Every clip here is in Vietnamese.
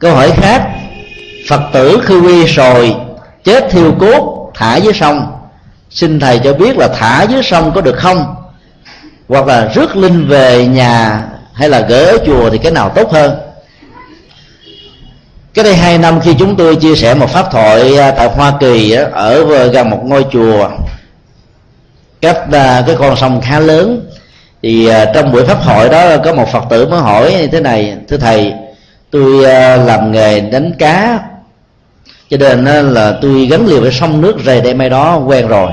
Câu hỏi khác: Phật tử khư quy rồi chết thiêu cốt thả dưới sông, xin thầy cho biết là thả dưới sông có được không, hoặc là rước linh về nhà hay là gửi ở chùa thì cái nào tốt hơn? Cái đây 2 năm khi chúng tôi chia sẻ một pháp thoại tại Hoa Kỳ, ở gần một ngôi chùa cách cái con sông khá lớn, thì trong buổi pháp thoại đó có một Phật tử mới hỏi như thế này: Thưa thầy, tôi làm nghề đánh cá cho nên là tôi gắn liền với sông nước rầy đây mai đó quen rồi,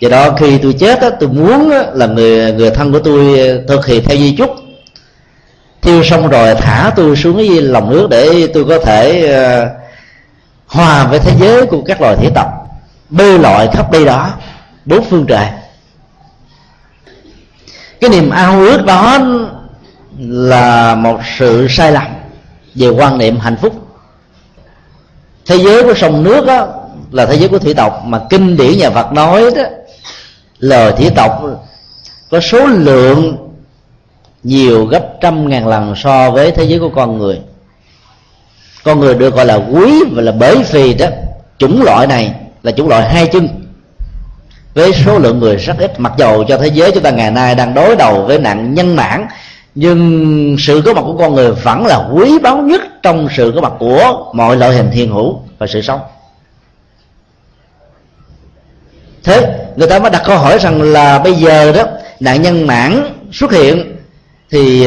do đó khi tôi chết tôi muốn là người thân của tôi thực hiện theo di chúc, thiêu xong rồi thả tôi xuống cái lòng nước để tôi có thể hòa với thế giới của các loài thủy tộc bơi lội khắp đây đó 4 phương trời. Cái niềm ao ước đó là một sự sai lầm về quan niệm hạnh phúc. Thế giới của sông nước đó là thế giới của thủy tộc, mà kinh điển nhà Phật nói đó, lời thủy tộc có số lượng nhiều gấp 100.000 lần so với thế giới của con người. Con người được gọi là quý và là bởi vì đó chủng loại này là chủng loại 2 chân với số lượng người rất ít. Mặc dầu cho thế giới chúng ta ngày nay đang đối đầu với nạn nhân mãn, nhưng sự có mặt của con người vẫn là quý báu nhất trong sự có mặt của mọi loại hình hiện hữu và sự sống. Thế người ta mới đặt câu hỏi rằng là bây giờ đó nạn nhân mãn xuất hiện thì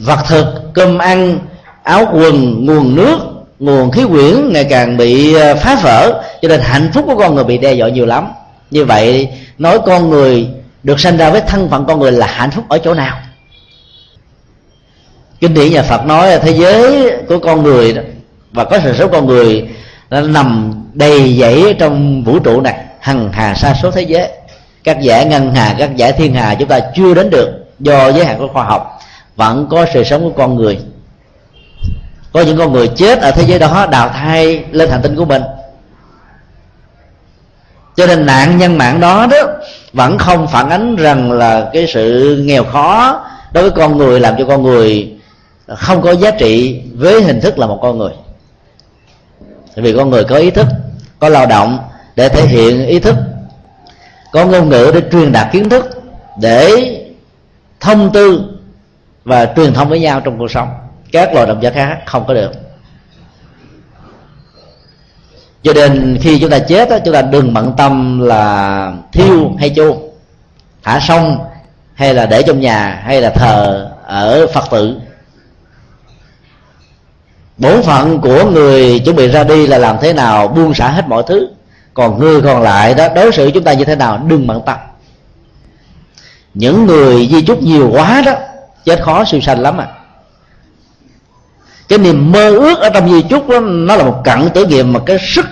vật thực, cơm ăn, áo quần, nguồn nước, nguồn khí quyển ngày càng bị phá vỡ, cho nên hạnh phúc của con người bị đe dọa nhiều lắm. Như vậy nói con người được sanh ra với thân phận con người là hạnh phúc ở chỗ nào? Kinh điển nhà Phật nói là thế giới của con người đó, và có sự sống con người nó nằm đầy dẫy trong vũ trụ này, hằng hà sa số thế giới, các giải ngân hà, các giải thiên hà chúng ta chưa đến được do giới hạn của khoa học. Vẫn có sự sống của con người, có những con người chết ở thế giới đó đào thai lên hành tinh của mình, cho nên nạn nhân mạng đó đó vẫn không phản ánh rằng là cái sự nghèo khó đối với con người làm cho con người không có giá trị với hình thức là một con người. Vì con người có ý thức, có lao động để thể hiện ý thức, có ngôn ngữ để truyền đạt kiến thức, để thông tư và truyền thông với nhau trong cuộc sống. Các loài động vật khác không có được. Cho nên khi chúng ta chết, chúng ta đừng bận tâm là thiêu hay chôn, thả sông hay là để trong nhà, hay là thờ ở Phật tử. Bổn phận của người chuẩn bị ra đi là làm thế nào buông xả hết mọi thứ, còn người còn lại đó đối xử chúng ta như thế nào đừng bận tâm. Những người di chúc nhiều quá đó chết khó siêu sanh lắm. Cái niềm mơ ước ở trong di chúc đó, nó là một cặn tử nghiệm mà cái sức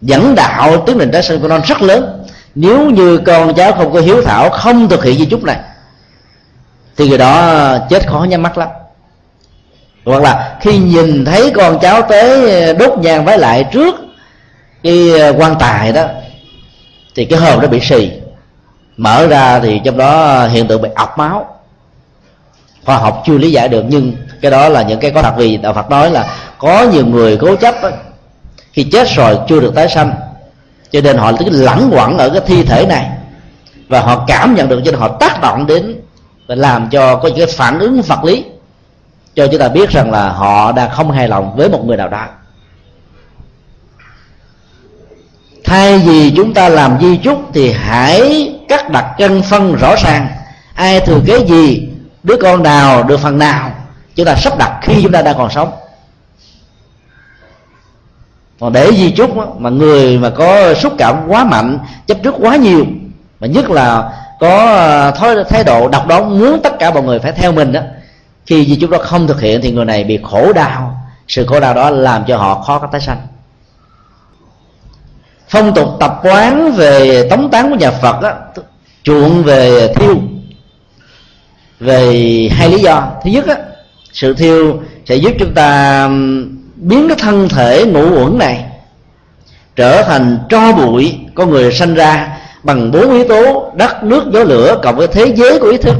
dẫn đạo tiến trình tái sinh của nó rất lớn. Nếu như con cháu không có hiếu thảo, không thực hiện di chúc này thì người đó chết khó nhắm mắt lắm. Hoặc là khi nhìn thấy con cháu tới đốt nhang vái lại trước cái quan tài đó thì cái hồn nó bị xì, mở ra thì trong đó hiện tượng bị ọc máu. Khoa học chưa lý giải được, nhưng cái đó là những cái có thật. Vì đạo Phật nói là có nhiều người cố chấp đó, khi chết rồi chưa được tái sanh, cho nên họ cứ lẳng quẩn ở cái thi thể này và họ cảm nhận được, cho nên họ tác động đến và làm cho có những cái phản ứng vật lý cho chúng ta biết rằng là họ đang không hài lòng với một người nào đó. Thay vì chúng ta làm di chúc thì hãy cắt đặt căn phân rõ ràng, ai thừa kế gì, đứa con nào được phần nào, chúng ta sắp đặt khi chúng ta đang còn sống. Còn để di chúc đó, mà người mà có xúc cảm quá mạnh, chấp trước quá nhiều, mà nhất là có thái độ độc đoán muốn tất cả mọi người phải theo mình đó, khi di chúc đó không thực hiện thì người này bị khổ đau. Sự khổ đau đó làm cho họ khó có tái sanh. Phong tục tập quán về tống táng của nhà Phật đó, chuộng về thiêu về 2 lý do. Thứ nhất đó, sự thiêu sẽ giúp chúng ta biến cái thân thể ngũ uẩn này trở thành tro bụi. Con người sanh ra bằng 4 yếu tố: đất, nước, gió, lửa, cộng với thế giới của ý thức.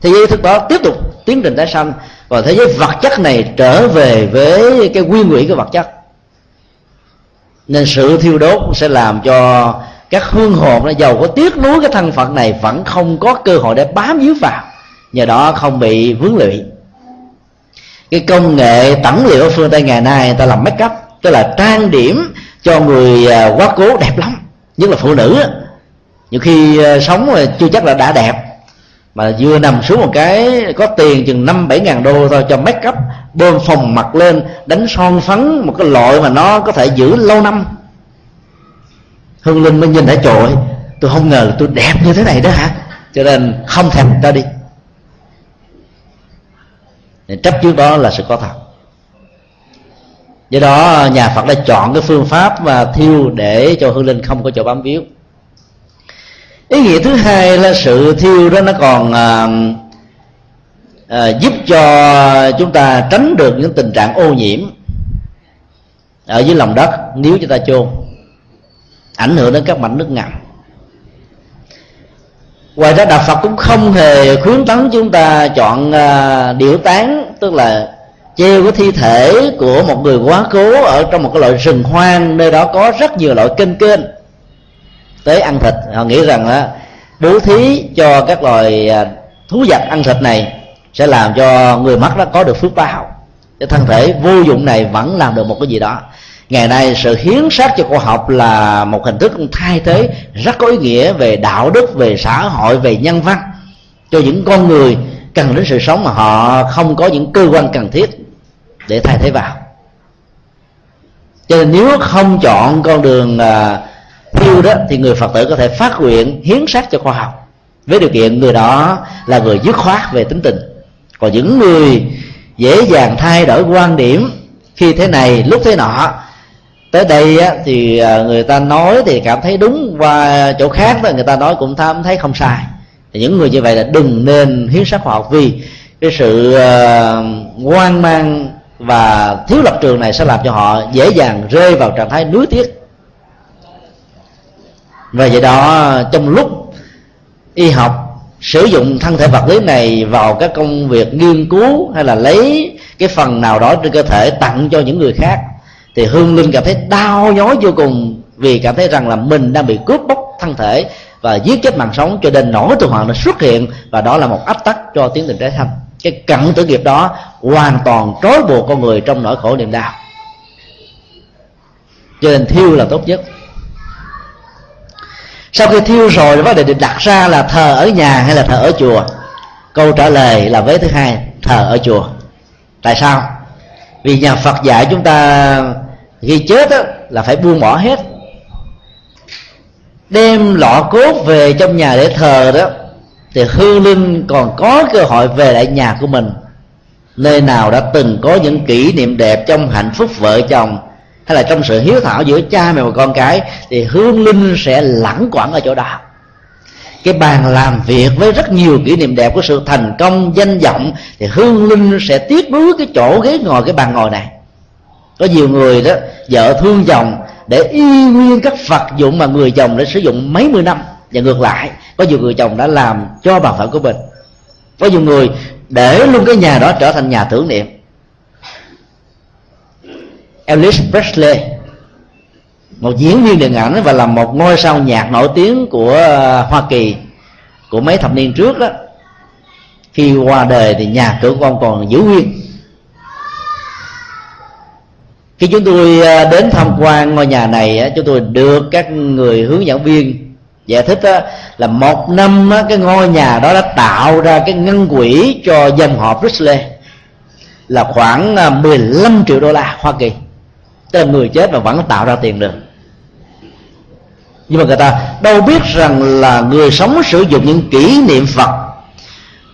Thế giới ý thức đó tiếp tục tiến trình tái sanh và thế giới vật chất này trở về với cái nguyên thủy của vật chất. Nên sự thiêu đốt sẽ làm cho các hương hồn nó giàu có tiếc nuối cái thân phận này vẫn không có cơ hội để bám víu vào, nhờ đó không bị vướng lụy. Cái công nghệ tẩm liệu phương Tây ngày nay người ta làm make up, tức là trang điểm cho người quá cố đẹp lắm, nhất là phụ nữ. Nhiều khi sống mà chưa chắc là đã đẹp, mà vừa nằm xuống một cái có tiền chừng 5-7 ngàn đô thôi cho make up, bơm phồng mặt lên, đánh son phấn một cái loại mà nó có thể giữ lâu năm. Hương Linh mới nhìn đã trội, tôi không ngờ là tôi đẹp như thế này đó hả, cho nên không thèm ta đi. Nên chấp trước đó là sự có thật. Do đó nhà Phật đã chọn cái phương pháp mà thiêu để cho hương linh không có chỗ bám víu. Ý nghĩa thứ hai là sự thiêu đó nó còn giúp cho chúng ta tránh được những tình trạng ô nhiễm ở dưới lòng đất nếu chúng ta chôn, ảnh hưởng đến các mạch nước ngầm. Ngoài ra Đạo Phật cũng không hề khuyến tấn chúng ta chọn điểu tán, tức là treo cái thi thể của một người quá cố ở trong một cái loại rừng hoang, nơi đó có rất nhiều loại kênh tới ăn thịt. Họ nghĩ rằng bố thí cho các loài thú vật ăn thịt này sẽ làm cho người mất đó có được phước báo, cái thân thể vô dụng này vẫn làm được một cái gì đó. Ngày nay sự hiến xác cho khoa học là một hình thức thay thế rất có ý nghĩa về đạo đức, về xã hội, về nhân văn, cho những con người cần đến sự sống mà họ không có những cơ quan cần thiết để thay thế vào. Cho nên nếu không chọn con đường thiêu đó thì người Phật tử có thể phát nguyện hiến xác cho khoa học, với điều kiện người đó là người dứt khoát về tính tình. Còn những người dễ dàng thay đổi quan điểm khi thế này lúc thế nọ, tới đây thì người ta nói thì cảm thấy đúng, qua chỗ khác người ta nói cũng thấy không sai, thì những người như vậy là đừng nên hiến xác khoa học, vì cái sự hoang mang và thiếu lập trường này sẽ làm cho họ dễ dàng rơi vào trạng thái nuối tiếc. Và vậy đó, trong lúc y học sử dụng thân thể vật lý này vào các công việc nghiên cứu hay là lấy cái phần nào đó trên cơ thể tặng cho những người khác, thì hương linh cảm thấy đau nhói vô cùng, vì cảm thấy rằng là mình đang bị cướp bóc thân thể và giết chết mạng sống, cho nên nỗi thù hận nó xuất hiện, và đó là một áp tắc cho tiến trình trái thanh. Cái cận tử nghiệp đó hoàn toàn trói buộc con người trong nỗi khổ niềm đau, cho nên thiêu là tốt nhất. Sau khi thiêu rồi, vấn đề được đặt ra là thờ ở nhà hay là thờ ở chùa. Câu trả lời là vế thứ hai, thờ ở chùa. Tại sao? Vì nhà Phật dạy chúng ta khi chết là phải buông bỏ hết, đem lọ cốt về trong nhà để thờ đó, thì hương linh còn có cơ hội về lại nhà của mình, nơi nào đã từng có những kỷ niệm đẹp trong hạnh phúc vợ chồng, hay là trong sự hiếu thảo giữa cha mẹ và con cái, thì hương linh sẽ lẳng quẩn ở chỗ đó. Cái bàn làm việc với rất nhiều kỷ niệm đẹp của sự thành công, danh vọng, thì hương linh sẽ tiếc nuối cái chỗ ghế ngồi, cái bàn ngồi này. Có nhiều người đó vợ thương chồng để y nguyên các vật dụng mà người chồng đã sử dụng mấy mươi năm, và ngược lại có nhiều người chồng đã làm cho bà vợ của mình. Có nhiều người để luôn cái nhà đó trở thành nhà tưởng niệm. Elvis Presley, một diễn viên điện ảnh và là một ngôi sao nhạc nổi tiếng của Hoa Kỳ của mấy thập niên trước đó, khi qua đời thì nhà cửa con còn giữ nguyên. Khi chúng tôi đến tham quan ngôi nhà này, chúng tôi được các người hướng dẫn viên giải thích là một năm cái ngôi nhà đó đã tạo ra cái ngân quỹ cho dòng họ Presley là khoảng 15 triệu đô la Hoa Kỳ. Tên người chết mà vẫn tạo ra tiền được. Nhưng mà người ta đâu biết rằng là người sống sử dụng những kỷ niệm Phật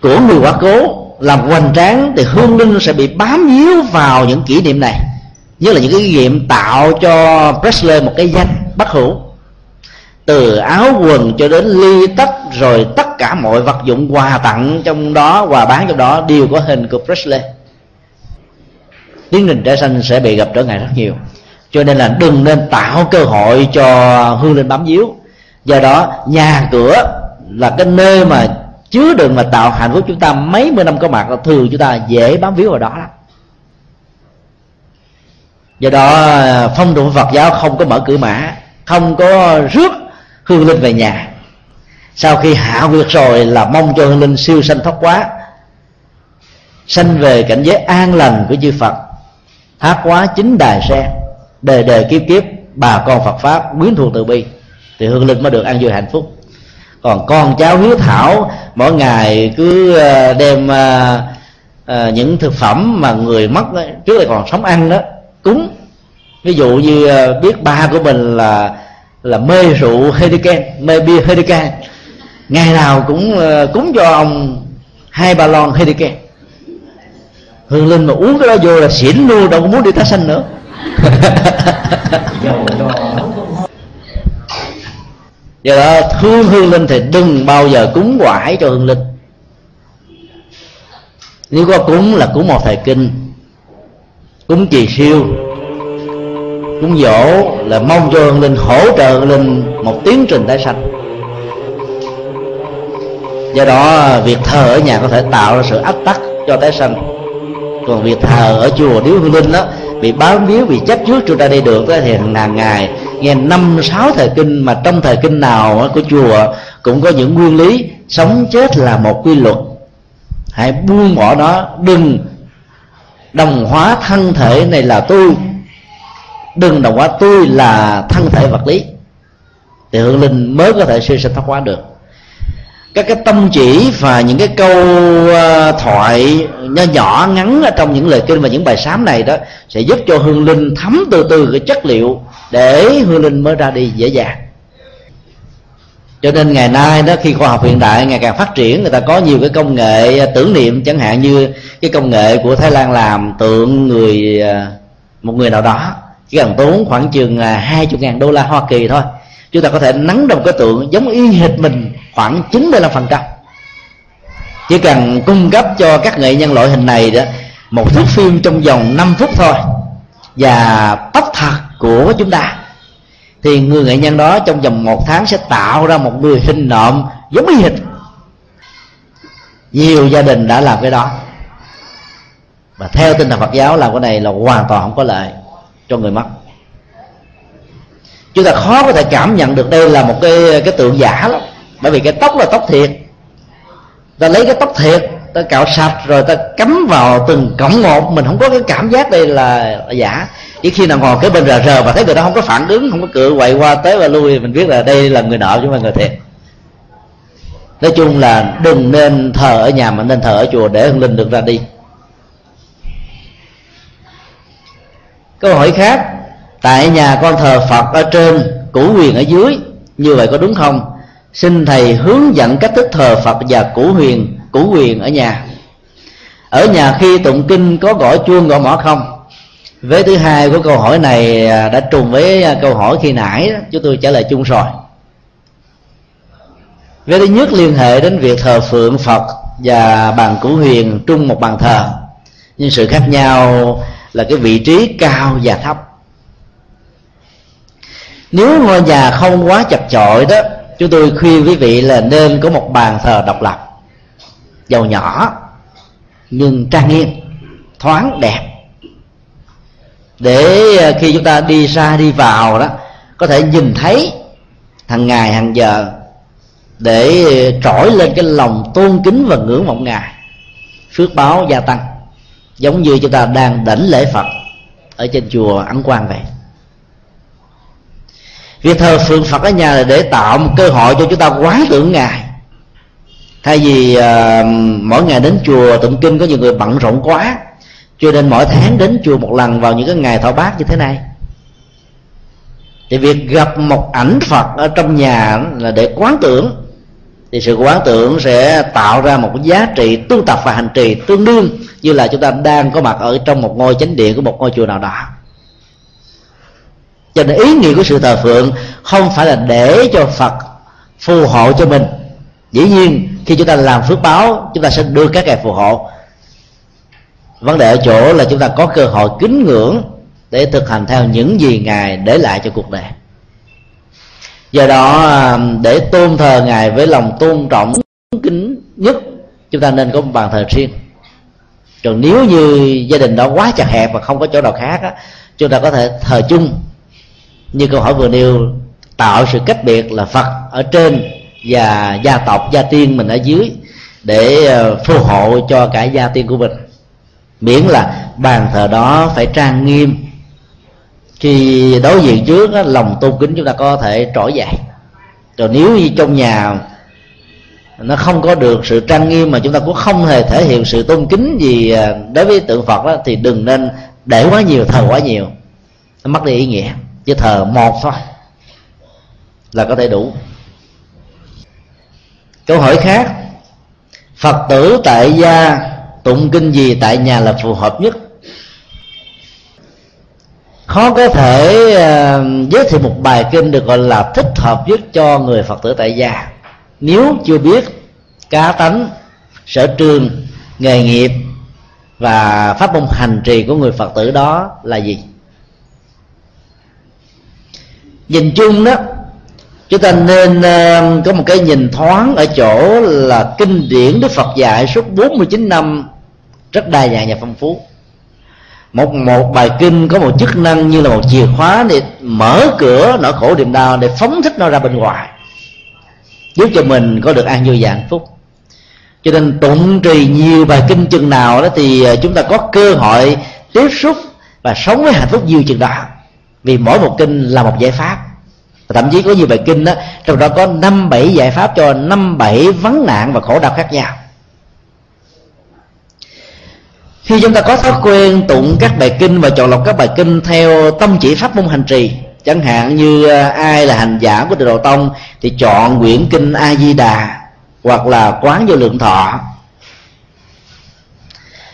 của người quá cố làm hoành tráng, thì hương linh sẽ bị bám víu vào những kỷ niệm này, như là những kỷ niệm tạo cho Presley một cái danh bất hủ, từ áo quần cho đến ly tách, rồi tất cả mọi vật dụng quà tặng trong đó, quà bán trong đó đều có hình của Presley. Tiến trình trái xanh sẽ bị gặp trở ngại rất nhiều, cho nên là đừng nên tạo cơ hội cho hương linh bám víu. Do đó nhà cửa là cái nơi mà chứa đựng và tạo hạnh phúc chúng ta mấy mươi năm có mặt, thường chúng ta dễ bám víu vào đó lắm. Do đó phong độ Phật giáo không có mở cửa mã, không có rước hương linh về nhà. Sau khi hạ huyệt rồi là mong cho hương linh siêu sanh thoát quá, sanh về cảnh giới an lành của chư Phật, thác quá chính đài sen, đời đời kiếp kiếp bà con Phật pháp quyến thuộc từ bi, thì hương linh mới được an vui hạnh phúc. Còn con cháu hiếu thảo mỗi ngày cứ đem những thực phẩm mà người mất đó, trước đây còn sống ăn đó, cúng. Ví dụ như biết ba của mình là mê rượu Heineken, mê bia Heineken, ngày nào cũng cúng cho ông 2-3 lon Heineken. Hương linh mà uống cái đó vô là xỉn luôn, đâu có muốn đi tái sanh nữa. Do đó thương hương linh thì đừng bao giờ cúng quải cho hương linh. Nếu có cúng là cúng một thời kinh, cúng trì siêu, cúng dỗ, là mong cho hương linh, hỗ trợ hương linh một tiến trình tái sanh. Do đó việc thờ ở nhà có thể tạo ra sự áp tắc cho tái sanh. Còn việc thờ ở chùa, nếu hương linh đó bị bám víu, bị chấp trước chúng ta đi được đó, thì hàng ngày nghe 5-6 thời kinh, mà trong thời kinh nào của chùa cũng có những nguyên lý sống chết là một quy luật. Hãy buông bỏ nó, đừng đồng hóa thân thể này là tôi, đừng đồng hóa tôi là thân thể vật lý, thì hương linh mới có thể siêu sanh thoát hóa được. Các cái tâm chỉ và những cái câu thoại nho nhỏ ngắn ở trong những lời kinh và những bài sám này đó sẽ giúp cho hương linh thấm từ từ cái chất liệu để hương linh mới ra đi dễ dàng. Cho nên ngày nay đó, khi khoa học hiện đại ngày càng phát triển, người ta có nhiều cái công nghệ tưởng niệm, chẳng hạn như cái công nghệ của Thái Lan làm tượng người, một người nào đó chỉ cần tốn khoảng chừng $20,000 Hoa Kỳ thôi, chúng ta có thể nắn đồng cái tượng giống y hệt mình khoảng 95%. Chỉ cần cung cấp cho các nghệ nhân loại hình này đó một thước phim trong vòng 5 phút thôi và tóc thật của chúng ta, thì người nghệ nhân đó trong vòng 1 tháng sẽ tạo ra một người hình nộm giống y hệt. Nhiều gia đình đã làm cái đó, và theo tinh thần Phật giáo làm cái này là hoàn toàn không có lợi cho người mất. Chúng ta khó có thể cảm nhận được đây là một cái tượng giả lắm, bởi vì cái tóc là tóc thiệt. Ta lấy cái tóc thiệt, ta cạo sạch rồi ta cắm vào từng cọng một, mình không có cái cảm giác đây là giả. Chỉ khi nào ngồi cái bên rờ rờ và thấy người đó không có phản ứng, không có cựa quậy qua tới và lui, mình biết là đây là người nợ chứ không phải người thiệt. Nói chung là đừng nên thờ ở nhà mà nên thờ ở chùa để hương linh được ra đi. Câu hỏi khác: tại nhà con thờ Phật ở trên, củ huyền ở dưới, như vậy có đúng không? Xin thầy hướng dẫn cách thức thờ Phật và củ huyền ở nhà. Ở nhà khi tụng kinh có gõ chuông gõ mõ không? Vế thứ hai của câu hỏi này đã trùng với câu hỏi khi nãy, chúng tôi trả lời chung rồi. Vế thứ nhất liên hệ đến việc thờ phượng Phật và bàn củ huyền chung một bàn thờ, nhưng sự khác nhau là cái vị trí cao và thấp. Nếu ngôi nhà không quá chật chội đó, chúng tôi khuyên quý vị là nên có một bàn thờ độc lập, dầu nhỏ nhưng trang nghiêm, thoáng đẹp, để khi chúng ta đi ra đi vào đó có thể nhìn thấy hàng ngày hàng giờ, để trỗi lên cái lòng tôn kính và ngưỡng vọng Ngài, phước báo gia tăng, giống như chúng ta đang đảnh lễ Phật ở trên chùa Ấn Quang vậy. Việc thờ phượng Phật ở nhà là để tạo một cơ hội cho chúng ta quán tưởng Ngài. Thay vì mỗi ngày đến chùa tụng kinh, có nhiều người bận rộn quá, cho nên mỗi tháng đến chùa một lần vào những cái ngày thọ bát như thế này. Thì việc gặp một ảnh Phật ở trong nhà là để quán tưởng, thì sự quán tưởng sẽ tạo ra một giá trị tu tập và hành trì tương đương như là chúng ta đang có mặt ở trong một ngôi chánh điện của một ngôi chùa nào đó. Cho nên ý nghĩa của sự thờ phượng không phải là để cho Phật phù hộ cho mình. Dĩ nhiên khi chúng ta làm phước báo, chúng ta sẽ đưa các ngài phù hộ. Vấn đề ở chỗ là chúng ta có cơ hội kính ngưỡng để thực hành theo những gì Ngài để lại cho cuộc đời. Do đó để tôn thờ Ngài với lòng tôn trọng kính nhất chúng ta nên có một bàn thờ riêng. Còn nếu như gia đình đó quá chật hẹp và không có chỗ nào khác á, chúng ta có thể thờ chung. Như câu hỏi vừa nêu tạo sự cách biệt là Phật ở trên và gia tộc, gia tiên mình ở dưới, để phù hộ cho cả gia tiên của mình, miễn là bàn thờ đó phải trang nghiêm. Khi đối diện trước á, lòng tôn kính chúng ta có thể trỗi dậy. Còn nếu như trong nhà nó không có được sự trang nghiêm mà chúng ta cũng không hề thể hiện sự tôn kính gì đối với tượng Phật đó, thì đừng nên để quá nhiều, thờ quá nhiều, nó mất đi ý nghĩa. Chứ thờ một thôi là có thể đủ. Câu hỏi khác: Phật tử tại gia tụng kinh gì tại nhà là phù hợp nhất? Khó có thể giới thiệu một bài kinh được gọi là thích hợp nhất cho người Phật tử tại gia nếu chưa biết cá tánh, sở trường, nghề nghiệp và pháp môn hành trì của người Phật tử đó là gì. Nhìn chung đó, chúng ta nên có một cái nhìn thoáng ở chỗ là kinh điển Đức Phật dạy suốt 49 năm rất đa dạng và phong phú. Một bài kinh có một chức năng như là một chìa khóa để mở cửa nỗi khổ niềm đau, để phóng thích nó ra bên ngoài, giúp cho mình có được an vui và hạnh phúc. Cho nên tụng trì nhiều bài kinh chừng nào đó thì chúng ta có cơ hội tiếp xúc và sống với hạnh phúc nhiều chừng đó. Vì mỗi một kinh là một giải pháp, và thậm chí có nhiều bài kinh đó, trong đó có 5-7 giải pháp cho 5-7 vấn nạn và khổ đau khác nhau. Khi chúng ta có thói quen tụng các bài kinh và chọn lọc các bài kinh theo tông chỉ pháp môn hành trì, chẳng hạn như ai là hành giả của Tịnh Độ Tông thì chọn quyển kinh A Di Đà hoặc là Quán Vô Lượng Thọ.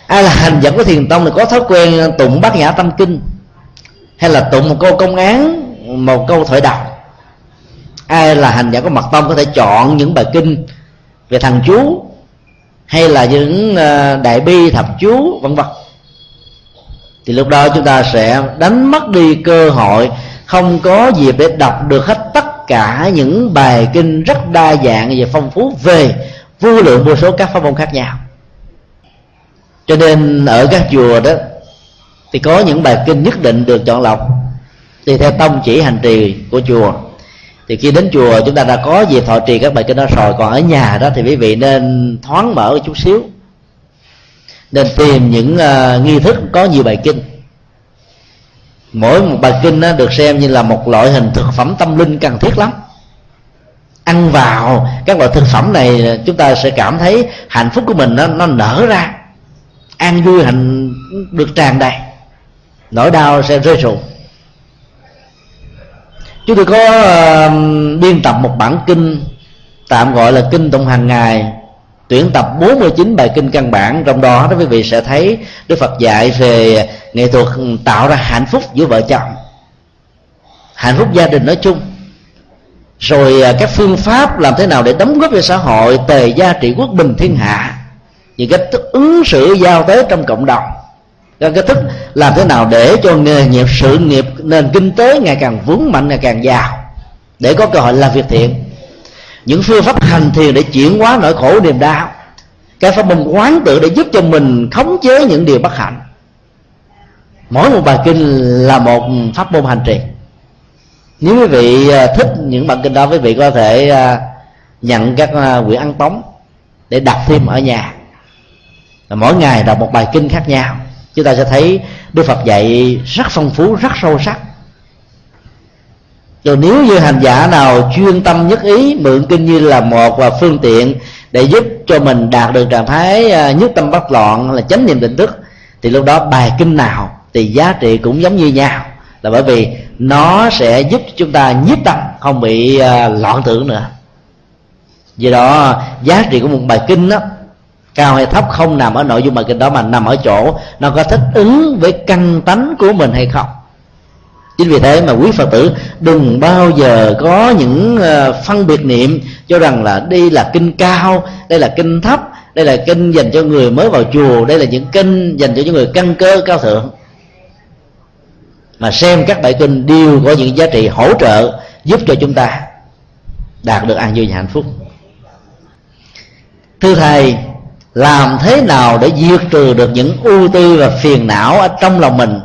Ai là hành giả của Thiền Tông thì có thói quen tụng Bát Nhã Tâm Kinh, hay là tụng một câu công án, một câu thoại đọc. Ai là hành giả của Mật Tông có thể chọn những bài kinh về thần chú, hay là những đại bi, thập chú, vân vân. Thì lúc đó chúng ta sẽ đánh mất đi cơ hội, không có dịp để đọc được hết tất cả những bài kinh rất đa dạng và phong phú về vô lượng vô số các pháp môn khác nhau. Cho nên ở các chùa đó thì có những bài kinh nhất định được chọn lọc tùy theo tông chỉ hành trì của chùa. Thì khi đến chùa chúng ta đã có dịp thọ trì các bài kinh đó rồi, còn ở nhà đó thì quý vị nên thoáng mở chút xíu, nên tìm những nghi thức có nhiều bài kinh. Mỗi một bài kinh đó được xem như là một loại hình thực phẩm tâm linh cần thiết lắm. Ăn vào các loại thực phẩm này, chúng ta sẽ cảm thấy hạnh phúc của mình nó nở ra, an vui hạnh được tràn đầy, nỗi đau sẽ rơi rụng. Chúng tôi có biên tập một bản kinh tạm gọi là kinh tụng hàng ngày, tuyển tập 49 bài kinh căn bản. Trong đó quý vị sẽ thấy Đức Phật dạy về nghệ thuật tạo ra hạnh phúc giữa vợ chồng, hạnh phúc gia đình nói chung, rồi các phương pháp làm thế nào để đóng góp cho xã hội, tề gia trị quốc, bình thiên hạ, những cách thức ứng xử giao tế trong cộng đồng, các cách thức làm thế nào để cho nghề nghiệp, sự nghiệp, nền kinh tế ngày càng vững mạnh, ngày càng giàu, để có cơ hội làm việc thiện, những phương pháp hành thiền để chuyển hóa nỗi khổ niềm đau, các pháp môn quán tự để giúp cho mình khống chế những điều bất hạnh. Mỗi một bài kinh là một pháp môn hành trì. Nếu quý vị thích những bản kinh đó, quý vị có thể nhận các quyển ăn tống để đọc thêm ở nhà. Mỗi ngày đọc một bài kinh khác nhau, chúng ta sẽ thấy Đức Phật dạy rất phong phú, rất sâu sắc. Rồi nếu như hành giả nào chuyên tâm nhất ý, mượn kinh như là một phương tiện để giúp cho mình đạt được trạng thái nhất tâm bất loạn, là chánh niệm tỉnh thức, thì lúc đó bài kinh nào thì giá trị cũng giống như nhau, là bởi vì nó sẽ giúp chúng ta nhiếp tâm, không bị loạn tưởng nữa. Vì đó giá trị của một bài kinh đó, cao hay thấp không nằm ở nội dung bài kinh đó, mà nằm ở chỗ nó có thích ứng với căn tánh của mình hay không. Chính vì thế mà quý Phật tử đừng bao giờ có những phân biệt niệm cho rằng là đây là kinh cao, đây là kinh thấp, đây là kinh dành cho người mới vào chùa, đây là những kinh dành cho những người căn cơ cao thượng. Mà xem các bài kinh đều có những giá trị hỗ trợ giúp cho chúng ta đạt được an vui và hạnh phúc. Thưa Thầy, làm thế nào để diệt trừ được những ưu tư và phiền não ở trong lòng mình.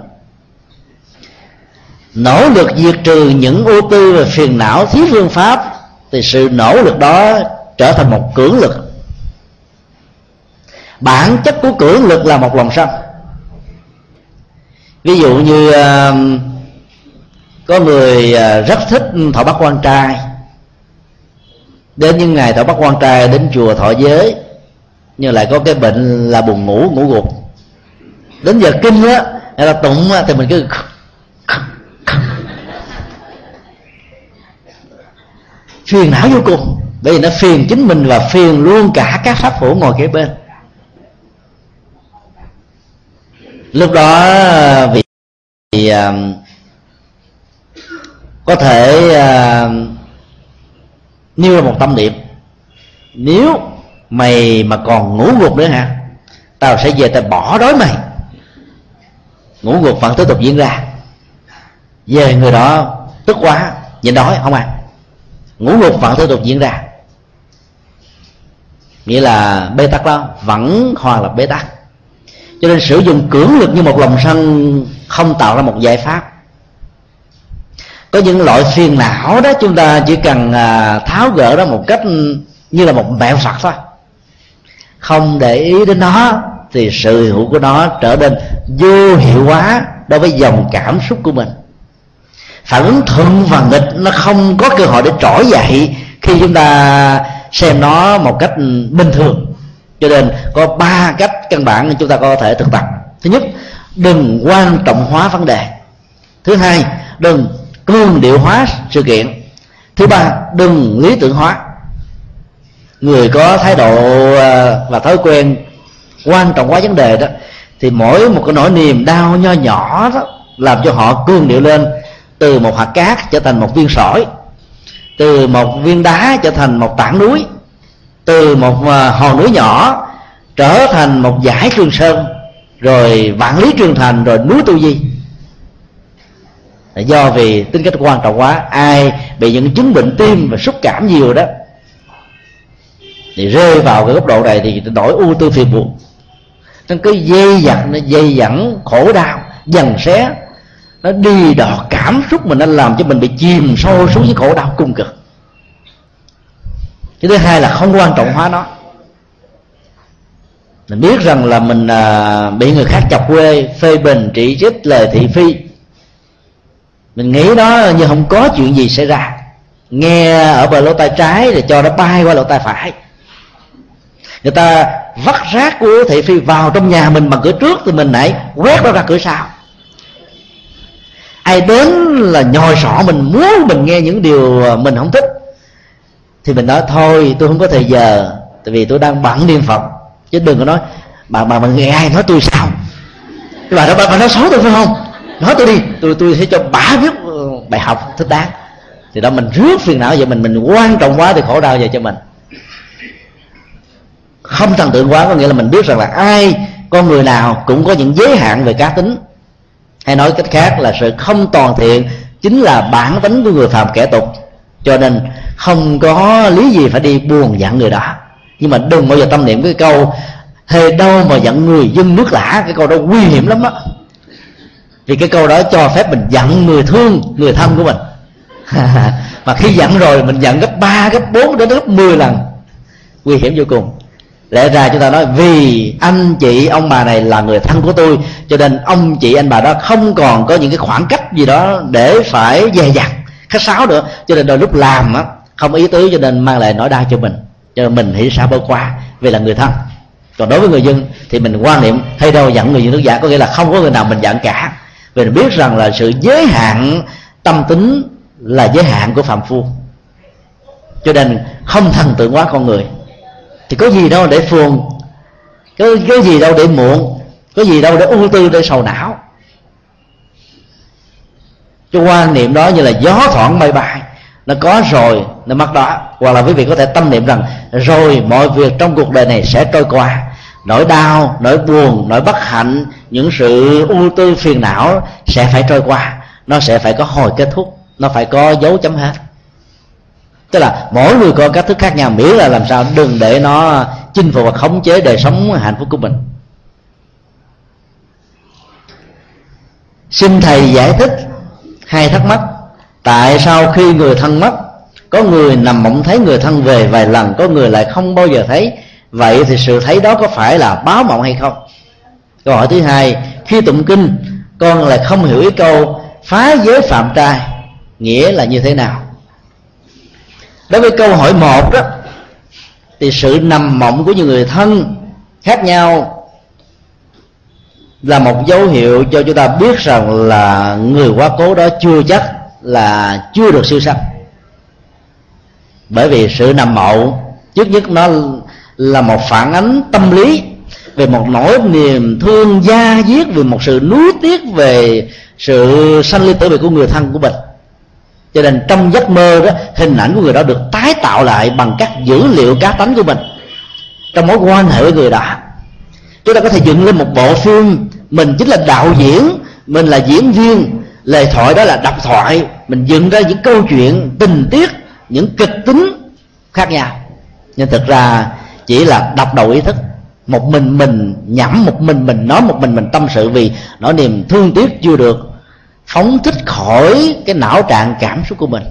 Nỗ lực diệt trừ những ưu tư và phiền não thiếu phương pháp thì sự nỗ lực đó trở thành một cưỡng lực. Bản chất của cưỡng lực là một lòng sân. Ví dụ như có người rất thích thọ bắt quan trai, đến những ngày thọ bắt quan trai đến chùa thọ giới nhưng lại có cái bệnh là buồn ngủ, ngủ gục. Đến giờ kinh á, người ta tụng thì mình cứ phiền não vô cùng, bởi vì nó phiền chính mình và phiền luôn cả các pháp hữu ngồi kế bên. Lúc đó vì có thể nêu ra một tâm niệm: nếu mày mà còn ngủ gục nữa hả, tao sẽ về tao bỏ đói mày. Ngủ gục vẫn tiếp tục diễn ra. Về người đó tức quá, nhịn đói không ăn, ngủ gục vẫn tiếp tục diễn ra. Nghĩa là bế tắc đó vẫn hoàn là bế tắc. Cho nên sử dụng cưỡng lực như một lòng sân không tạo ra một giải pháp. Có những loại phiền não đó chúng ta chỉ cần tháo gỡ nó một cách như là một mẹo sặc thôi, không để ý đến nó thì sự hữu của nó trở nên vô hiệu hóa đối với dòng cảm xúc của mình. Phản ứng thuận và nghịch nó không có cơ hội để trỗi dậy khi chúng ta xem nó một cách bình thường. Cho nên có ba cách căn bản chúng ta có thể thực tập. Thứ nhất, đừng quan trọng hóa vấn đề. Thứ hai, đừng cường điệu hóa sự kiện. Thứ ba, đừng lý tưởng hóa. Người có thái độ và thói quen quan trọng hóa vấn đề đó thì mỗi một cái nỗi niềm đau nho nhỏ đó làm cho họ cường điệu lên, từ một hạt cát trở thành một viên sỏi, từ một viên đá trở thành một tảng núi, từ một hòn núi nhỏ trở thành một dải Trường Sơn, rồi vạn lý Trường Thành, rồi núi Tu Di. Do vì tính cách quan trọng quá, ai bị những chứng bệnh tim và xúc cảm nhiều đó thì rơi vào cái góc độ này thì đổi ưu tư phiền buồn, nó cứ dây dẳng khổ đau dằn xé, nó đi đọt cảm xúc mình, nó làm cho mình bị chìm sâu xuống với khổ đau cung cực. Cái thứ hai là không quan trọng hóa nó. Mình biết rằng là mình bị người khác chọc quê, phê bình, chỉ trích, lời thị phi, mình nghĩ nó như không có chuyện gì xảy ra. Nghe ở bờ lỗ tai trái thì cho nó bay qua lỗ tai phải. Người ta vắt rác của thị phi vào trong nhà mình bằng cửa trước thì mình lại quét nó ra cửa sau. Ai đến là nhồi sọ mình, muốn mình nghe những điều mình không thích thì mình nói thôi tôi không có thời giờ, tại vì tôi đang bận niệm Phật. Chứ đừng có nói bà nghe ai nói tôi sao, cái bà nói xấu tôi phải không, nói tôi đi, tôi sẽ cho bà biết bài học thích đáng. Thì đó mình rước phiền não về mình quan trọng quá thì khổ đau về cho mình. Không thần tượng quá có nghĩa là mình biết rằng là con người nào cũng có những giới hạn về cá tính, hay nói cách khác là sự không toàn thiện chính là bản tính của người phàm kẻ tục. Cho nên không có lý gì phải đi buồn giận người đó. Nhưng mà đừng bao giờ tâm niệm cái câu hề đâu mà giận người dân nước lã, cái câu đó nguy hiểm lắm đó. Vì cái câu đó cho phép mình giận người thương, người thân của mình. Mà khi giận rồi mình giận gấp 3, gấp 4 đến gấp 10 lần, nguy hiểm vô cùng. Lẽ ra chúng ta nói vì anh chị ông bà này là người thân của tôi, cho nên ông chị anh bà đó không còn có những cái khoảng cách gì đó để phải dè dặt khách sáo nữa, cho nên đôi lúc làm á không ý tứ, cho nên mang lại nỗi đau cho mình, cho nên mình hỉ xả bỏ qua vì là người thân. Còn đối với người dân thì mình quan niệm hay đâu giận người dân nước giả, có nghĩa là không có người nào mình giận cả. Vì mình biết rằng là sự giới hạn tâm tính là giới hạn của phàm phu, cho nên không thần tượng hóa con người. Thì có gì đâu để phường, có gì đâu để muộn, có gì đâu để ưu tư, để sầu não. Cái quan niệm đó như là gió thoảng mây bay, nó có rồi nó mất đó. Hoặc là quý vị có thể tâm niệm rằng rồi mọi việc trong cuộc đời này sẽ trôi qua, nỗi đau, nỗi buồn, nỗi bất hạnh, những sự ưu tư phiền não sẽ phải trôi qua, nó sẽ phải có hồi kết thúc, nó phải có dấu chấm hết. Tức là mỗi người có cách thức khác nhau, miễn là làm sao đừng để nó chinh phục và khống chế đời sống hạnh phúc của mình. Xin thầy giải thích hai thắc mắc: tại sao khi người thân mất, có người nằm mộng thấy người thân về vài lần, có người lại không bao giờ thấy? Vậy thì sự thấy đó có phải là báo mộng hay không? Câu hỏi thứ hai: khi tụng kinh, con lại không hiểu ý câu phá giới phạm trai nghĩa là như thế nào? Đối với câu hỏi một đó, thì sự nằm mộng của những người thân khác nhau là một dấu hiệu cho chúng ta biết rằng là người quá cố đó chưa chắc là chưa được siêu sanh. Bởi vì sự nằm mộng trước nhất nó là một phản ánh tâm lý về một nỗi niềm thương da diết, về một sự nuối tiếc về sự sanh ly tử biệt của người thân của mình. Cho nên trong giấc mơ đó, hình ảnh của người đó được tái tạo lại bằng các dữ liệu cá tánh của mình trong mối quan hệ với người đó. Chúng ta có thể dựng lên một bộ phim, mình chính là đạo diễn, mình là diễn viên, lời thoại đó là độc thoại, mình dựng ra những câu chuyện, tình tiết, những kịch tính khác nhau, nhưng thực ra chỉ là đập đầu ý thức. Một mình nhẩm, một mình nói, một mình tâm sự vì nỗi niềm thương tiếc chưa được phóng thích khỏi cái não trạng cảm xúc của mình.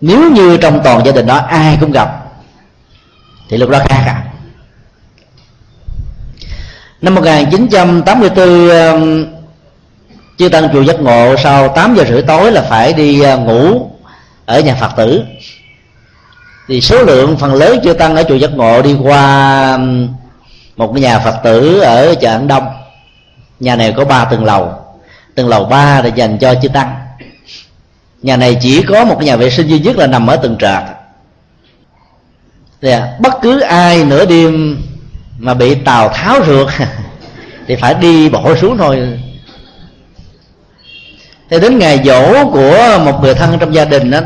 Nếu như trong toàn gia đình đó ai cũng gặp thì lúc đó khác ạ. Năm 1984, chư tăng chùa Giác Ngộ sau 8 giờ rưỡi tối là phải đi ngủ ở nhà Phật tử. Thì số lượng phần lớn chư tăng ở chùa Giác Ngộ đi qua một nhà Phật tử ở chợ An Đông. Nhà này có 3 tầng lầu, tầng lầu 3 là dành cho chư tăng. Nhà này chỉ có một nhà vệ sinh duy nhất là nằm ở tầng trệt. Thì bất cứ ai nửa đêm mà bị Tào Tháo rượt thì phải đi bộ xuống thôi. Thì đến ngày dỗ của một người thân trong gia đình đó,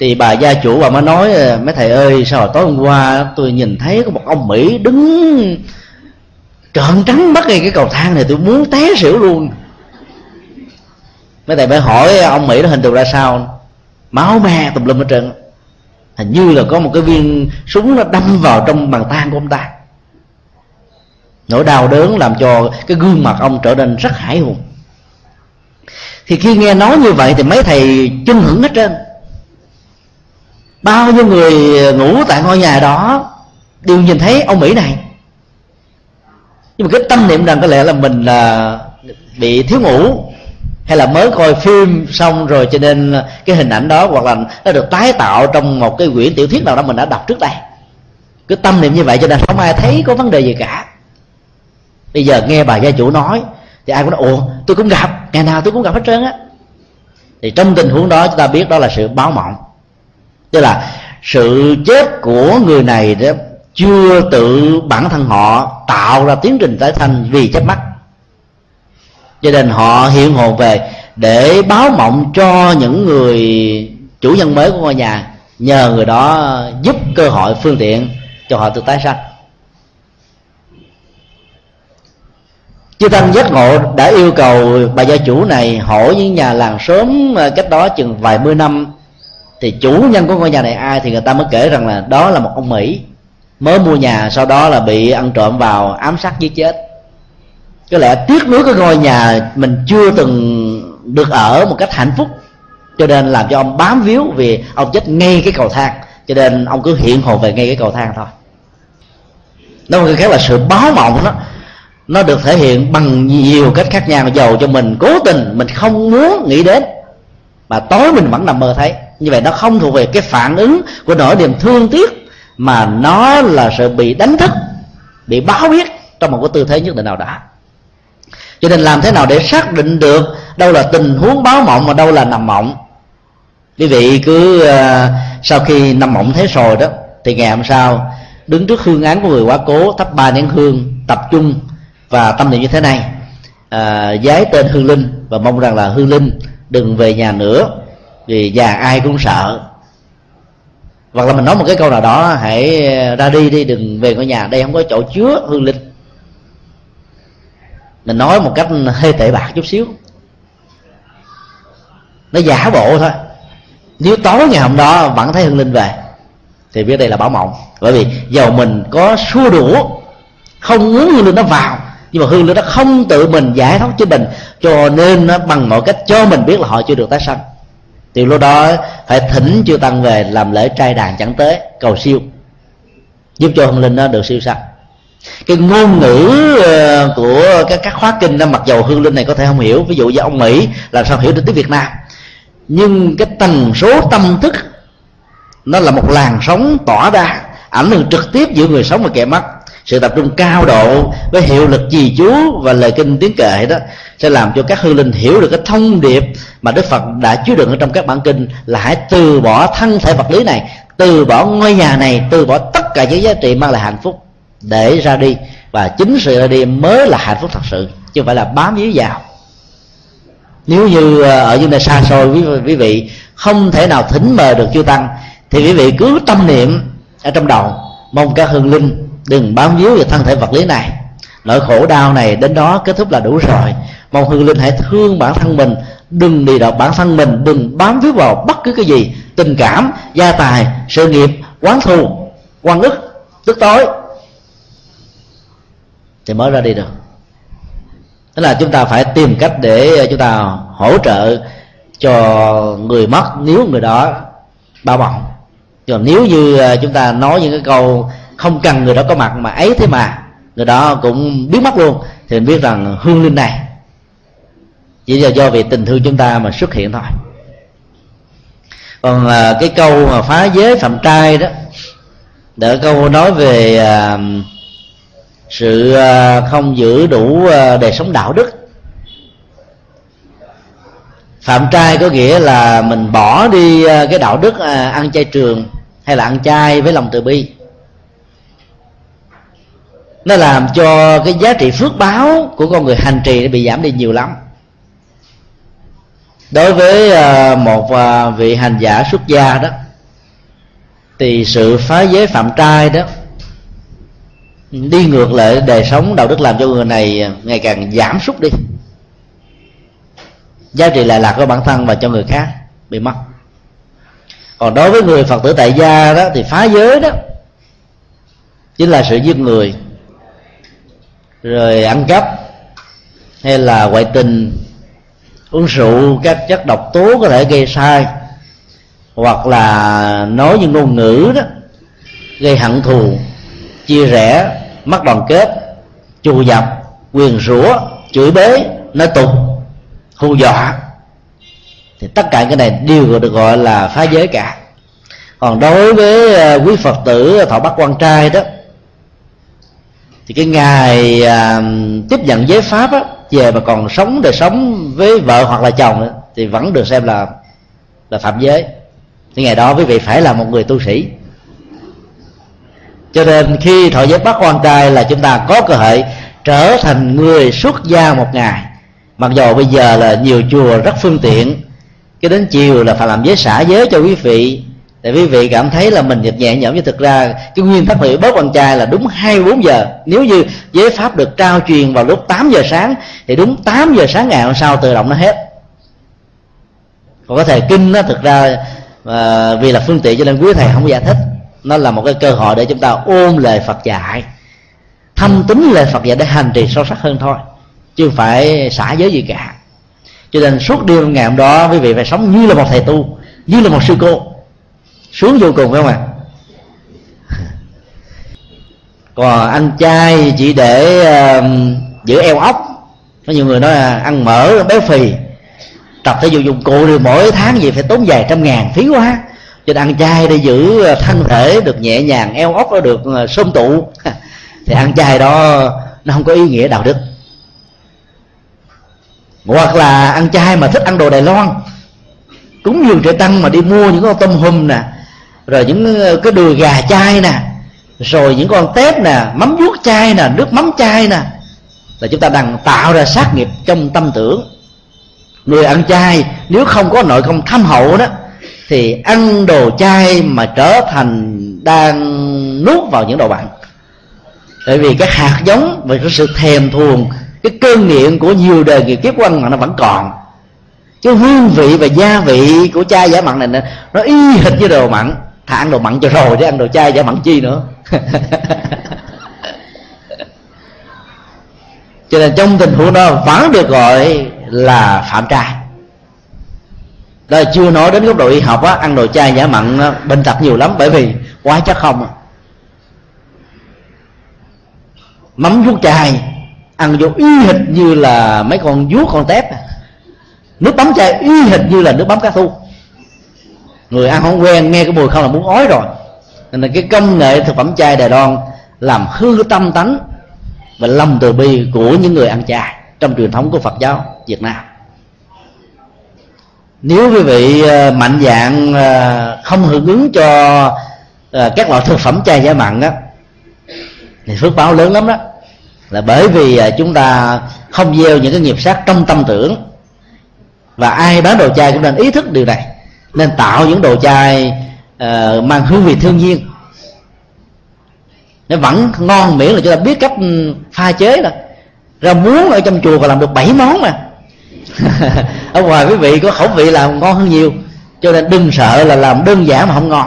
thì bà gia chủ bà mới nói: mấy thầy ơi, sao tối hôm qua tôi nhìn thấy có một ông Mỹ đứng trợn trắng mắt ngay cái cầu thang này, tôi muốn té xỉu luôn. Mấy thầy mới hỏi ông Mỹ đó hình tượng ra sao, máu me tùm lum hết trơn, hình như là có một cái viên súng nó đâm vào trong bàn tang của ông ta. Nỗi đau đớn làm cho cái gương mặt ông trở nên rất hãi hùng. Thì khi nghe nói như vậy thì mấy thầy chưng hửng hết trơn. Bao nhiêu người ngủ tại ngôi nhà đó đều nhìn thấy ông Mỹ này, nhưng mà cái tâm niệm rằng có lẽ là mình là bị thiếu ngủ, hay là mới coi phim xong rồi cho nên cái hình ảnh đó, hoặc là nó được tái tạo trong một cái quyển tiểu thuyết nào đó mình đã đọc trước đây. Cứ tâm niệm như vậy cho nên không ai thấy có vấn đề gì cả. Bây giờ nghe bà gia chủ nói thì ai cũng nói: ủa, tôi cũng gặp, ngày nào tôi cũng gặp hết trơn á. Thì trong tình huống đó chúng ta biết đó là sự báo mộng, tức là sự chết của người này đó chưa tự bản thân họ tạo ra tiến trình tái sanh vì chớp mắt, cho nên họ hiện hồn về để báo mộng cho những người chủ nhân mới của ngôi nhà, nhờ người đó giúp cơ hội phương tiện cho họ tự tái sanh. Chư tăng Giác Ngộ đã yêu cầu bà gia chủ này hỏi những nhà làng xóm cách đó chừng vài mươi năm thì chủ nhân của ngôi nhà này ai, thì người ta mới kể rằng là đó là một ông Mỹ mới mua nhà, sau đó là bị ăn trộm vào, ám sát giết chết. Có lẽ tiếc nuối cái ngôi nhà mình chưa từng được ở một cách hạnh phúc, cho nên làm cho ông bám víu, vì ông chết ngay cái cầu thang, cho nên ông cứ hiện hồn về ngay cái cầu thang thôi. Nói một cái khác là sự báo mộng đó, nó được thể hiện bằng nhiều cách khác nhau, dầu cho mình cố tình mình không muốn nghĩ đến mà tối mình vẫn nằm mơ thấy. Như vậy nó không thuộc về cái phản ứng của nỗi niềm thương tiếc, mà nó là sự bị đánh thức, bị báo biết trong một cái tư thế nhất định nào đó. Cho nên làm thế nào để xác định được đâu là tình huống báo mộng mà đâu là nằm mộng? Quý vị cứ sau khi nằm mộng thế rồi đó, thì ngày hôm sau đứng trước hương án của người quá cố, thắp 3 nén hương, tập trung và tâm niệm như thế này: giái tên hương linh và mong rằng là hương linh đừng về nhà nữa, vì già ai cũng sợ. Hoặc là mình nói một cái câu nào đó: hãy ra đi đi, đừng về ngôi nhà, đây không có chỗ chứa hương linh. Mình nói một cách hơi tệ bạc chút xíu, nó giả bộ thôi. Nếu tối ngày hôm đó vẫn thấy hương linh về thì biết đây là báo mộng. Bởi vì dầu mình có xua đũa không muốn hương linh nó vào, nhưng mà hương linh nó không tự mình giải thoát chính mình, cho nên nó bằng mọi cách cho mình biết là họ chưa được tái sanh. Thì lúc đó phải thỉnh chư tăng về làm lễ trai đàn chẳng tế cầu siêu, giúp cho hương linh nó được siêu sanh. Cái ngôn ngữ của các khóa kinh đó, mặc dầu hương linh này có thể không hiểu, ví dụ như ông Mỹ làm sao hiểu được tiếng Việt Nam, nhưng cái tần số tâm thức nó là một làn sóng tỏa ra ảnh hưởng trực tiếp giữa người sống và kẻ mất. Sự tập trung cao độ với hiệu lực trì chú và lời kinh tiếng kệ đó sẽ làm cho các hương linh hiểu được cái thông điệp mà Đức Phật đã chứa đựng ở trong các bản kinh, là hãy từ bỏ thân thể vật lý này, từ bỏ ngôi nhà này, từ bỏ tất cả những giá trị mang lại hạnh phúc để ra đi. Và chính sự ra đi mới là hạnh phúc thật sự, chứ không phải là bám víu vào. Nếu như ở những nơi xa xôi quý vị không thể nào thỉnh mời được chư tăng, thì quý vị cứ tâm niệm ở trong đầu, mong các hương linh đừng bám víu vào thân thể vật lý này, nỗi khổ đau này đến đó kết thúc là đủ rồi. Mong hương linh hãy thương bản thân mình, đừng đi đọc bản thân mình, đừng bám víu vào bất cứ cái gì, tình cảm, gia tài, sự nghiệp, oán thù, oan ức, tức tối, thì mới ra đi được. Tức là chúng ta phải tìm cách để chúng ta hỗ trợ cho người mất nếu người đó bao bọc. Còn nếu như chúng ta nói những cái câu không cần người đó có mặt mà ấy thế mà người đó cũng biến mất luôn, thì mình biết rằng hương linh này chỉ là do vì tình thương chúng ta mà xuất hiện thôi. Còn cái câu mà phá giới phạm trai đó, đỡ câu nói về sự không giữ đủ đời sống đạo đức. Phạm trai có nghĩa là mình bỏ đi cái đạo đức ăn chay trường, hay là ăn chay với lòng từ bi. Nó làm cho cái giá trị phước báo của con người hành trì nó bị giảm đi nhiều lắm. Đối với một vị hành giả xuất gia đó, thì sự phá giới phạm trai đó đi ngược lại đời sống đạo đức, làm cho người này ngày càng giảm sút đi, giá trị lệ lạc của bản thân và cho người khác bị mất. Còn đối với người Phật tử tại gia đó, thì phá giới đó chính là sự giết người, rồi ăn cắp, hay là ngoại tình, uống rượu các chất độc tố có thể gây sai, hoặc là nói những ngôn ngữ đó gây hận thù, chia rẽ, mất đoàn kết, trù dập, quyền rủa, chửi bới, nói tục, hù dọa, thì tất cả cái này đều được gọi là phá giới cả. Còn đối với quý Phật tử thọ bắt quan trai đó, thì cái ngày tiếp nhận giới pháp á, về mà còn sống đời sống với vợ hoặc là chồng đó, thì vẫn được xem là phạm giới. Thì ngày đó quý vị phải là một người tu sĩ. Cho nên khi thọ giới bắt quan trai là chúng ta có cơ hội trở thành người xuất gia một ngày. Mặc dù bây giờ là nhiều chùa rất phương tiện, cái đến chiều là phải làm giới xả giới cho quý vị, để quý vị cảm thấy là mình nhẹ nhõm. Chứ thực ra cái nguyên tắc bị bớt quan trai là đúng 24 giờ. Nếu như giới pháp được trao truyền vào lúc 8 giờ sáng thì đúng 8 giờ sáng ngày hôm sau tự động nó hết. Còn có thể kinh đó, thực ra vì là phương tiện cho nên quý thầy không giải thích. Nó là một cái cơ hội để chúng ta ôm lời Phật dạy, thâm tính lời Phật dạy để hành trì sâu sắc hơn thôi, chứ không phải xả giới gì cả. Cho nên suốt đêm ngày hôm đó quý vị phải sống như là một thầy tu, như là một sư cô, sướng vô cùng, phải không ạ? Còn ăn chay chỉ để giữ eo ốc. Có nhiều người nói là ăn mỡ béo phì, tập thể dục dụng cụ thì mỗi tháng gì phải tốn vài trăm ngàn, phí quá. Cho nên ăn chay để giữ thân thể được nhẹ nhàng, eo ốc nó được xôm tụ, thì ăn chay đó nó không có ý nghĩa đạo đức. Hoặc là ăn chay mà thích ăn đồ Đài Loan, cúng dường trời tăng mà đi mua những con tôm hùm nè, rồi những cái đùi gà chay nè, rồi những con tép nè, mắm vuốt chay nè, nước mắm chay nè, là chúng ta đang tạo ra sát nghiệp trong tâm tưởng. Người ăn chay nếu không có nội công thâm hậu đó, thì ăn đồ chay mà trở thành đang nuốt vào những đồ bẩn. Bởi vì cái hạt giống và cái sự thèm thuồng, cái cơn nghiện của nhiều đời nghiệp kiếp quanh mà nó vẫn còn. Cái hương vị và gia vị của chay giả mặn này nó y hệt với đồ mặn, thà ăn đồ mặn cho rồi chứ ăn đồ chay chả mặn chi nữa. Cho nên trong tình huống đó vẫn được gọi là phạm trai. Đó là chưa nói đến góc độ y học á, ăn đồ chay nhã mặn bệnh tật nhiều lắm, bởi vì quá chắc không. Mắm vuốt chai ăn vô y hệt như là mấy con vuốt con tép, nước mắm chai y hệt như là nước mắm cá thu. Người ăn không quen nghe cái mùi không là muốn ói rồi. Nên là cái công nghệ thực phẩm chay Đài Loan làm hư tâm tánh và lòng từ bi của những người ăn chay trong truyền thống của Phật giáo Việt Nam. Nếu quý vị mạnh dạn không hưởng ứng cho các loại thực phẩm chay giả mặn đó, thì phước báo lớn lắm đó. Là bởi vì chúng ta không gieo những cái nghiệp sát trong tâm tưởng. Và ai bán đồ chay cũng nên ý thức điều này, nên tạo những đồ chay mang hương vị thiên nhiên. Nó vẫn ngon miễn là chúng ta biết cách pha chế rồi. Rau muống ở trong chùa còn làm được 7 món mà. Ở ngoài quý vị có khẩu vị làm ngon hơn nhiều, cho nên đừng sợ là làm đơn giản mà không ngon.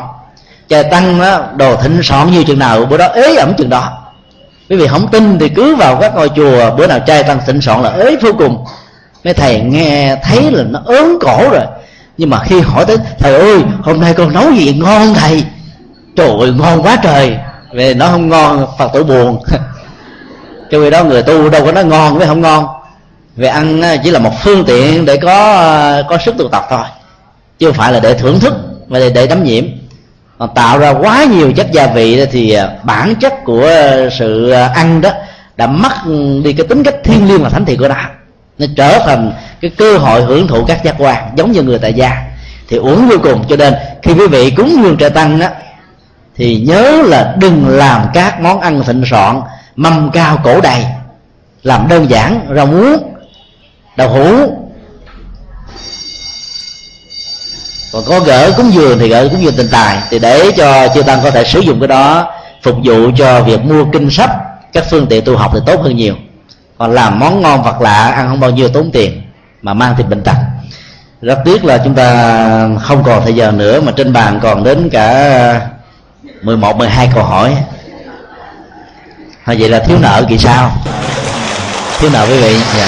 Chè tăng đó, đồ thịnh soạn nhiều chừng nào bữa đó ế ẩm chừng đó. Quý vị không tin thì cứ vào các ngôi chùa bữa nào chai tăng thịnh soạn là ế vô cùng. Mấy thầy nghe thấy là nó ớn cổ rồi, nhưng mà khi hỏi tới thầy ơi hôm nay con nấu gì ngon thầy, trời ơi ngon quá trời, về nó không ngon Phật tử buồn. Cho vì đó người tu đâu có nói ngon với không ngon. Về ăn chỉ là một phương tiện để có sức tụ tập thôi, chứ không phải là để thưởng thức mà để đắm nhiễm. Còn tạo ra quá nhiều chất gia vị thì bản chất của sự ăn đó đã mất đi cái tính cách thiêng liêng và thánh thiện của nó, nó trở thành cái cơ hội hưởng thụ các giác quan giống như người tại gia thì uống vô cùng. Cho nên khi quý vị cúng dường trà tăng đó thì nhớ là đừng làm các món ăn thịnh soạn mâm cao cổ đầy, làm đơn giản rau muống, đậu hũ. Còn có gỡ cúng dường thì gỡ cúng dường tình tài, thì để cho chư tăng có thể sử dụng cái đó phục vụ cho việc mua kinh sách, các phương tiện tu học thì tốt hơn nhiều. Còn làm món ngon vật lạ ăn không bao nhiêu tốn tiền mà mang thì bệnh tật. Rất tiếc là chúng ta không còn thời giờ nữa, mà trên bàn còn đến cả 11, 12 câu hỏi. Thôi vậy là thiếu nợ kỳ sao? Thiếu nợ quý vị. Dạ.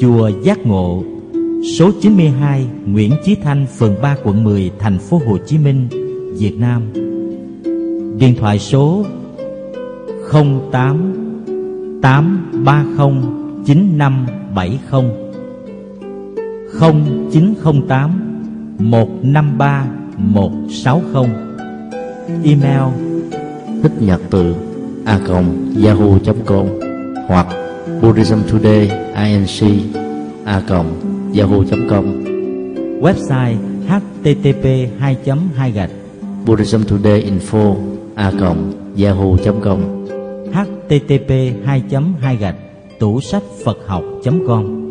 Chùa Giác Ngộ, số 92 Nguyễn Chí Thanh, phường 3, quận 10, thành phố Hồ Chí Minh, Việt Nam. Điện thoại số 08 830 9570, 0908 153 160. Email Thích Nhật Từ @yahoo.com hoặc Buddhism Today inc@yahoo.com. Website http://buddhismtodayinfo@yahoo.com, http://tủ sách phật học.com.